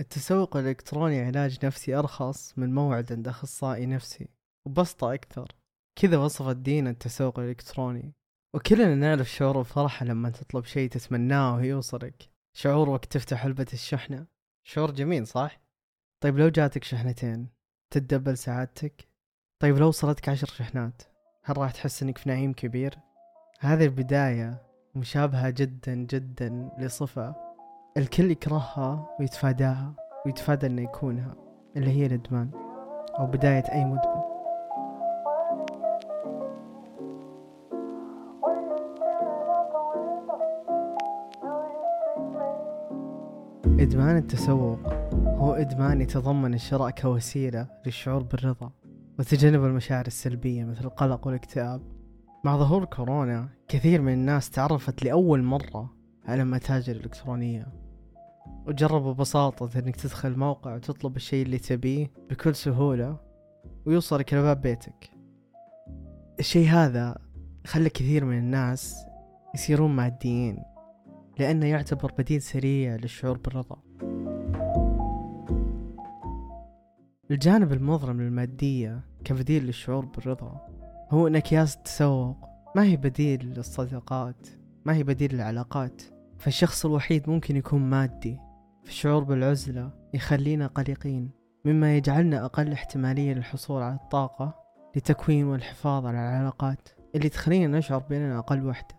التسوق الإلكتروني علاج نفسي أرخص من موعد عند أخصائي نفسي وبسطة أكثر. كذا وصف الدين التسوق الإلكتروني. وكلنا نعرف شعور الفرحة لما تطلب شيء تتمناه ويوصلك، شعور وقت تفتح علبة الشحنة، شعور جميل صح؟ طيب لو جاتك شحنتين تتدبل سعادتك؟ طيب لو وصلتك 10 شحنات هل راح تحس انك في نعيم كبير؟ هذه البداية مشابهة جدا جدا لصفة الكل يكرهها ويتفاداها ويتفادى انه يكونها، اللي هي الادمان او بداية اي مدمن. إدمان التسوق هو إدمان يتضمن الشراء كوسيلة للشعور بالرضا وتجنب المشاعر السلبية مثل القلق والاكتئاب. مع ظهور كورونا كثير من الناس تعرفت لأول مرة على المتاجر الإلكترونية، وجربوا ببساطة أنك تدخل موقع وتطلب الشيء اللي تبيه بكل سهولة ويوصلك لباب بيتك. الشيء هذا خلى كثير من الناس يصيرون معديين لأنه يعتبر بديل سريع للشعور بالرضا. الجانب المظلم للمادية كبديل للشعور بالرضا هو أن أكياس التسوق ما هي بديل للصداقات، ما هي بديل للعلاقات. فالشخص الوحيد ممكن يكون مادي، فالشعور بالعزلة يخلينا قلقين، مما يجعلنا أقل احتمالية للحصول على الطاقة لتكوين والحفاظ على العلاقات اللي تخلينا نشعر بأننا أقل وحدة.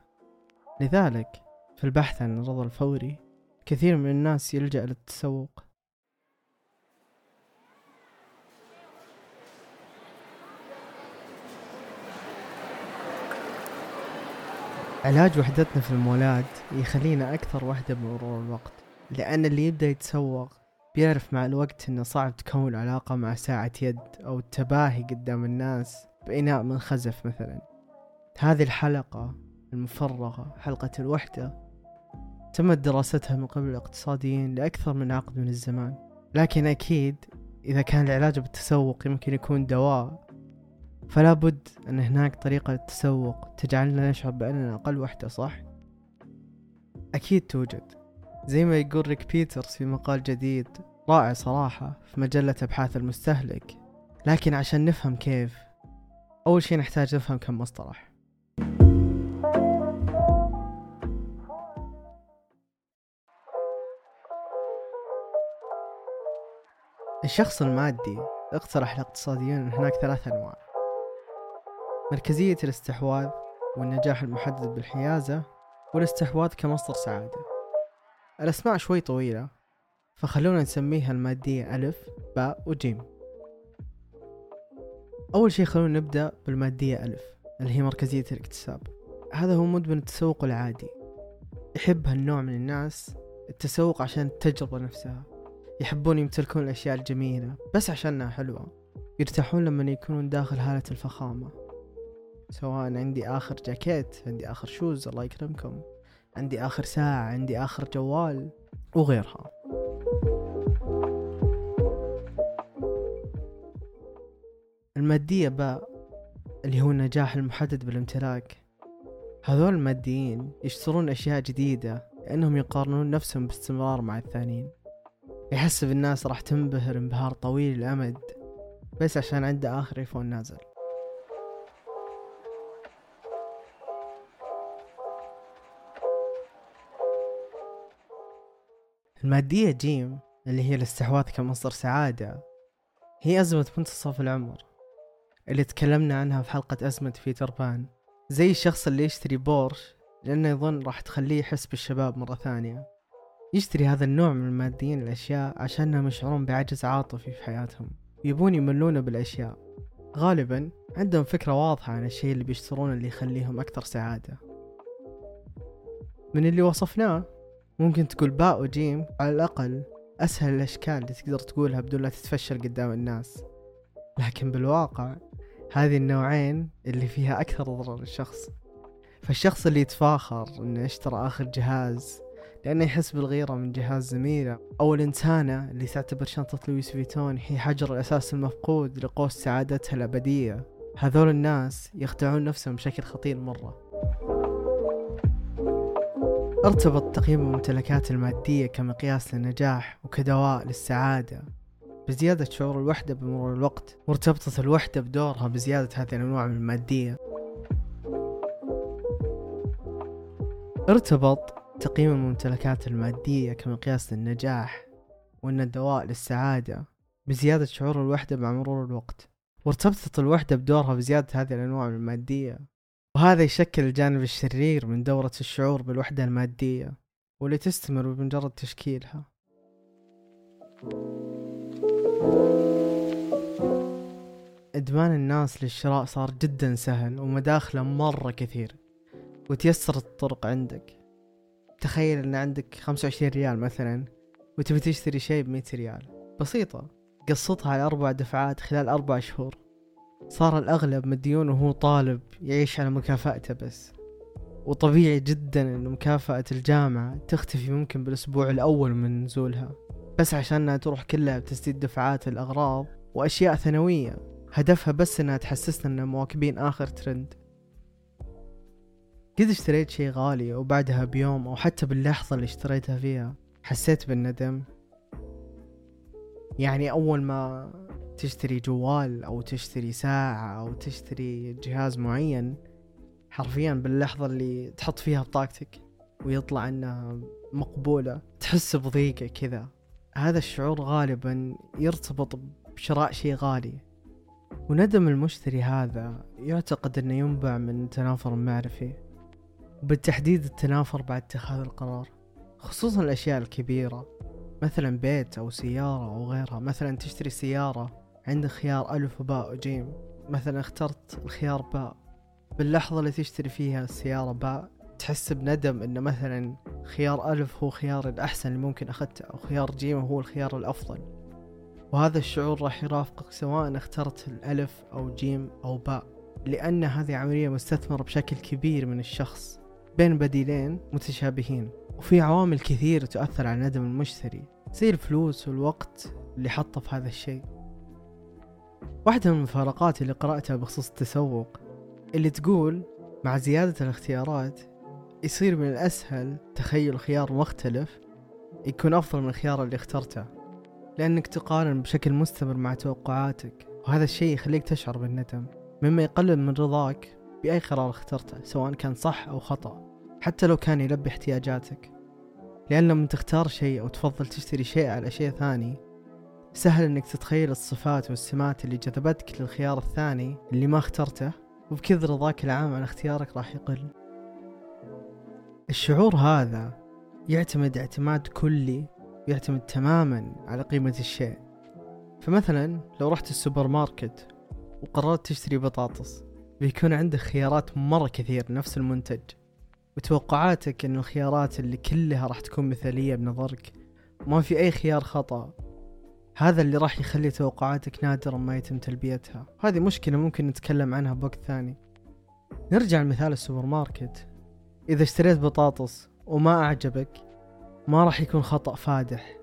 لذلك في البحث عن الرضا الفوري كثير من الناس يلجأ للتسوق. علاج وحدتنا في المولاد يخلينا أكثر وحدة بمرور الوقت، لأن اللي يبدأ يتسوق بيعرف مع الوقت إنه صعب تكون علاقة مع ساعة يد أو التباهي قدام الناس بإناء من خزف مثلا. هذه الحلقة المفرغة، حلقة الوحدة، تمت دراستها من قبل الاقتصاديين لأكثر من عقد من الزمان، لكن أكيد إذا كان العلاج بالتسوق يمكن يكون دواء فلا بد أن هناك طريقة للتسوق تجعلنا نشعر بأننا أقل وحدة صح؟ أكيد توجد، زي ما يقول ريك بيترز في مقال جديد رائع صراحة في مجلة أبحاث المستهلك. لكن عشان نفهم كيف، أول شيء نحتاج نفهم كم مصطلح. الشخص المادي اقترح الاقتصاديون أن هناك 3 أنواع: مركزية الاستحواذ، والنجاح المحدد بالحيازة، والاستحواذ كمصدر سعادة. الأسماء شوي طويلة فخلونا نسميها المادية ألف باء وجيم. أول شيء خلونا نبدأ بالمادية ألف اللي هي مركزية الاكتساب. هذا هو مدمن التسوق العادي، يحب هالنوع من الناس التسوق عشان التجربة نفسها، يحبون يمتلكون الأشياء الجميلة بس عشانها حلوة، يرتاحون لما يكونون داخل هالة الفخامة، سواء عندي آخر جاكيت، عندي آخر شوز الله يكرمكم، عندي آخر ساعة، عندي آخر جوال وغيرها. المادية باء اللي هو النجاح المحدد بالامتلاك. هذول الماديين يشترون أشياء جديدة لأنهم يقارنون نفسهم باستمرار مع الثانيين، يحس بالناس راح تنبهر انبهار طويل الأمد بس عشان عنده آخر ايفون نازل. المادية جيم اللي هي الاستحواذ كمصدر سعادة هي أزمة منتصف العمر اللي تكلمنا عنها في حلقة أزمة بيتر بان، زي الشخص اللي يشتري بورش لأنه يظن راح تخليه يحس بالشباب مرة ثانية. يشتري هذا النوع من الماديين الأشياء عشانهم يشعرون بعجز عاطفي في حياتهم، يبون يملونه بالأشياء. غالبا عندهم فكرة واضحة عن الشيء اللي بيشترونه اللي يخليهم أكثر سعادة. من اللي وصفناه ممكن تقول باء وجيم على الأقل أسهل الأشكال اللي تقدر تقولها بدون لا تتفشل قدام الناس، لكن بالواقع هذه النوعين اللي فيها أكثر ضرر للشخص. فالشخص اللي يتفاخر إنه اشترى آخر جهاز لأنه يحس بالغيرة من جهاز زميله، أو الإنسانة اللي تعتبر شنطة لويس فيتون هي حجر الأساس المفقود لقوس سعادتها الأبدية، هذول الناس يخدعون نفسهم بشكل خطير مرة. ارتبط تقييم الممتلكات المادية كمقياس للنجاح وكدواء للسعادة بزيادة شعور الوحدة بمرور الوقت. وارتبطت الوحدة بدورها بزيادة هذه الأنواع من المادية. ارتبط تقييم الممتلكات المادية كمقياس للنجاح وأن الدواء للسعادة بزيادة شعور الوحدة مع مرور الوقت. وارتبطت الوحدة بدورها بزيادة هذه الأنواع من المادية، وهذا يشكل الجانب الشرير من دورة الشعور بالوحدة المادية واللي تستمر بمجرد تشكيلها. إدمان الناس للشراء صار جدا سهل ومداخله مرة كثير وتيسرت الطرق عندك. تخيل أن عندك 25 ريال مثلا وتبي تشتري شيء ب100 ريال، بسيطة، قسطها على 4 دفعات خلال 4 شهور. صار الأغلب مديون وهو طالب يعيش على مكافأته بس، وطبيعي جدا أن مكافأة الجامعة تختفي ممكن بالأسبوع الأول من نزولها، بس عشان أنها تروح كلها بتسديد دفعات الأغراض وأشياء ثانوية هدفها بس أنها تحسسنا أننا مواكبين آخر ترند. قد اشتريت شيء غالي وبعدها بيوم أو حتى باللحظة اللي اشتريتها فيها حسيت بالندم. يعني أول ما تشتري جوال أو تشتري ساعة أو تشتري جهاز معين، حرفيا باللحظة اللي تحط فيها بطاقتك ويطلع أنها مقبولة تحس بضيقة كذا. هذا الشعور غالبا يرتبط بشراء شيء غالي، وندم المشتري هذا يعتقد أنه ينبع من تنافر معرفي، وبالتحديد التنافر بعد اتخاذ القرار، خصوصا الأشياء الكبيرة مثلا بيت أو سيارة أو غيرها. مثلا تشتري سيارة عند خيار ألف وباء وجيم، مثلا اخترت الخيار باء، باللحظة اللي تشتري فيها السيارة باء تحس بندم أن مثلا خيار ألف هو خيار الأحسن اللي ممكن أخذته، أو خيار جيم هو الخيار الأفضل. وهذا الشعور راح يرافقك سواء اخترت الألف أو جيم أو باء، لأن هذه عملية مستثمرة بشكل كبير من الشخص بين بديلين متشابهين. وفي عوامل كثير تؤثر على ندم المشتري زي الفلوس والوقت اللي حطه في هذا الشيء. واحدة من المفارقات اللي قرأتها بخصوص التسوق اللي تقول مع زيادة الاختيارات يصير من الأسهل تخيل خيار مختلف يكون أفضل من الخيار اللي اخترته، لأنك تقارن بشكل مستمر مع توقعاتك، وهذا الشيء يخليك تشعر بالندم مما يقلل من رضاك بأي قرار اخترته سواء كان صح أو خطأ، حتى لو كان يلبي احتياجاتك. لأن لما تختار شيء أو تفضل تشتري شيء على شيء ثاني، سهل أنك تتخيل الصفات والسمات اللي جذبتك للخيار الثاني اللي ما اخترته، وبكذا رضاك العام عن اختيارك راح يقل. الشعور هذا يعتمد اعتماد كلي، ويعتمد تماما على قيمة الشيء. فمثلا لو رحت السوبر ماركت وقررت تشتري بطاطس، بيكون عندك خيارات مرة كثير نفس المنتج، وتوقعاتك أن الخيارات اللي كلها راح تكون مثالية بنظرك، ما في أي خيار خطأ. هذا اللي راح يخلي توقعاتك نادرا ما يتم تلبيتها. هذه مشكلة ممكن نتكلم عنها بوقت ثاني. نرجع لمثال السوبر ماركت. إذا اشتريت بطاطس وما أعجبك، ما راح يكون خطأ فادح،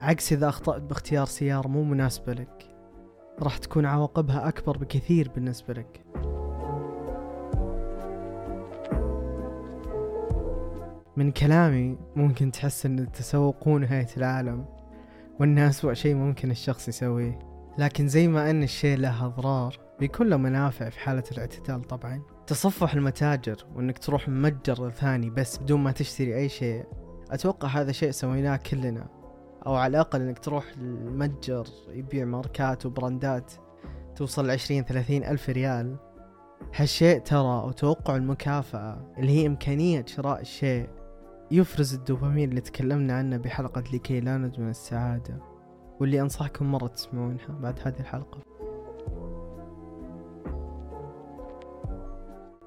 عكس إذا أخطأت باختيار سيارة مو مناسبة لك، راح تكون عواقبها أكبر بكثير بالنسبة لك. من كلامي ممكن تحس أن التسوق هو نهاية العالم وأنه أسوأ شيء ممكن الشخص يسويه، لكن زي ما أن الشيء له أضرار بيكون له منافع في حالة الاعتدال. طبعا تصفح المتاجر وأنك تروح من متجر ثاني بس بدون ما تشتري أي شيء، أتوقع هذا شيء سويناه كلنا، أو على الأقل أنك تروح المتجر يبيع ماركات وبراندات توصل 20-30 ألف ريال. هالشيء ترى أو توقع المكافأة اللي هي إمكانية شراء الشيء يفرز الدوبامين اللي تكلمنا عنه بحلقة لكي لا ندمن السعادة، واللي أنصحكم مرة تسمعونها بعد هذه الحلقة.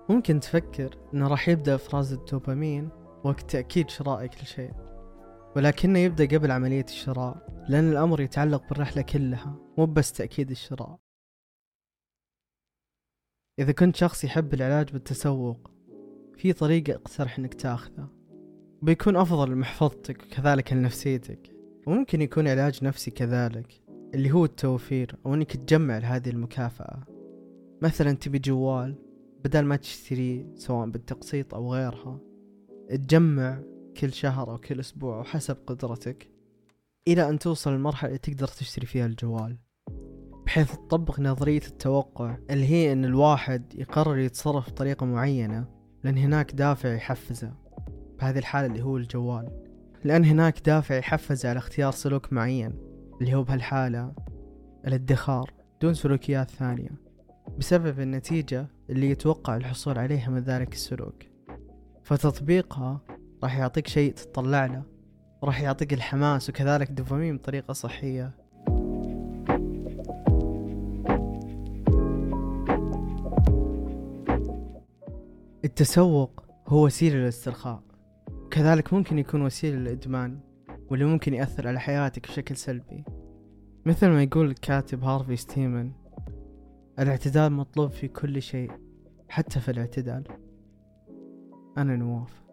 ممكن تفكر أنه راح يبدأ إفراز الدوبامين وقت تأكيد شرائك لشيء، ولكنه يبدأ قبل عملية الشراء، لأن الأمر يتعلق بالرحلة كلها مو بس تأكيد الشراء. إذا كنت شخص يحب العلاج بالتسوق، في طريقة اقترح أنك تأخذها، بيكون أفضل لمحفظتك وكذلك لنفسيتك. وممكن يكون علاج نفسي كذلك، اللي هو التوفير، أو أنك تجمع لهذه المكافأة. مثلا تبي جوال، بدل ما تشتريه سواء بالتقسيط أو غيرها، تجمع كل شهر أو كل أسبوع وحسب قدرتك، إلى أن توصل للمرحلة اللي تقدر تشتري فيها الجوال، بحيث تطبق نظرية التوقع اللي هي أن الواحد يقرر يتصرف بطريقة معينة لأن هناك دافع يحفزه، بهذه الحالة اللي هو الجوال، لأن هناك دافع يحفزه على اختيار سلوك معين اللي هو بهالحالة الادخار دون سلوكيات ثانية، بسبب النتيجة اللي يتوقع الحصول عليها من ذلك السلوك. فتطبيقها راح يعطيك شيء تطلع له، راح يعطيك الحماس وكذلك الدوبامين بطريقة صحية. التسوق هو وسيلة للاسترخاء، وكذلك ممكن يكون وسيلة للإدمان، واللي ممكن يأثر على حياتك بشكل سلبي. مثل ما يقول الكاتب هارفي ستيمن، الاعتدال مطلوب في كل شيء حتى في الاعتدال. أنا نواف.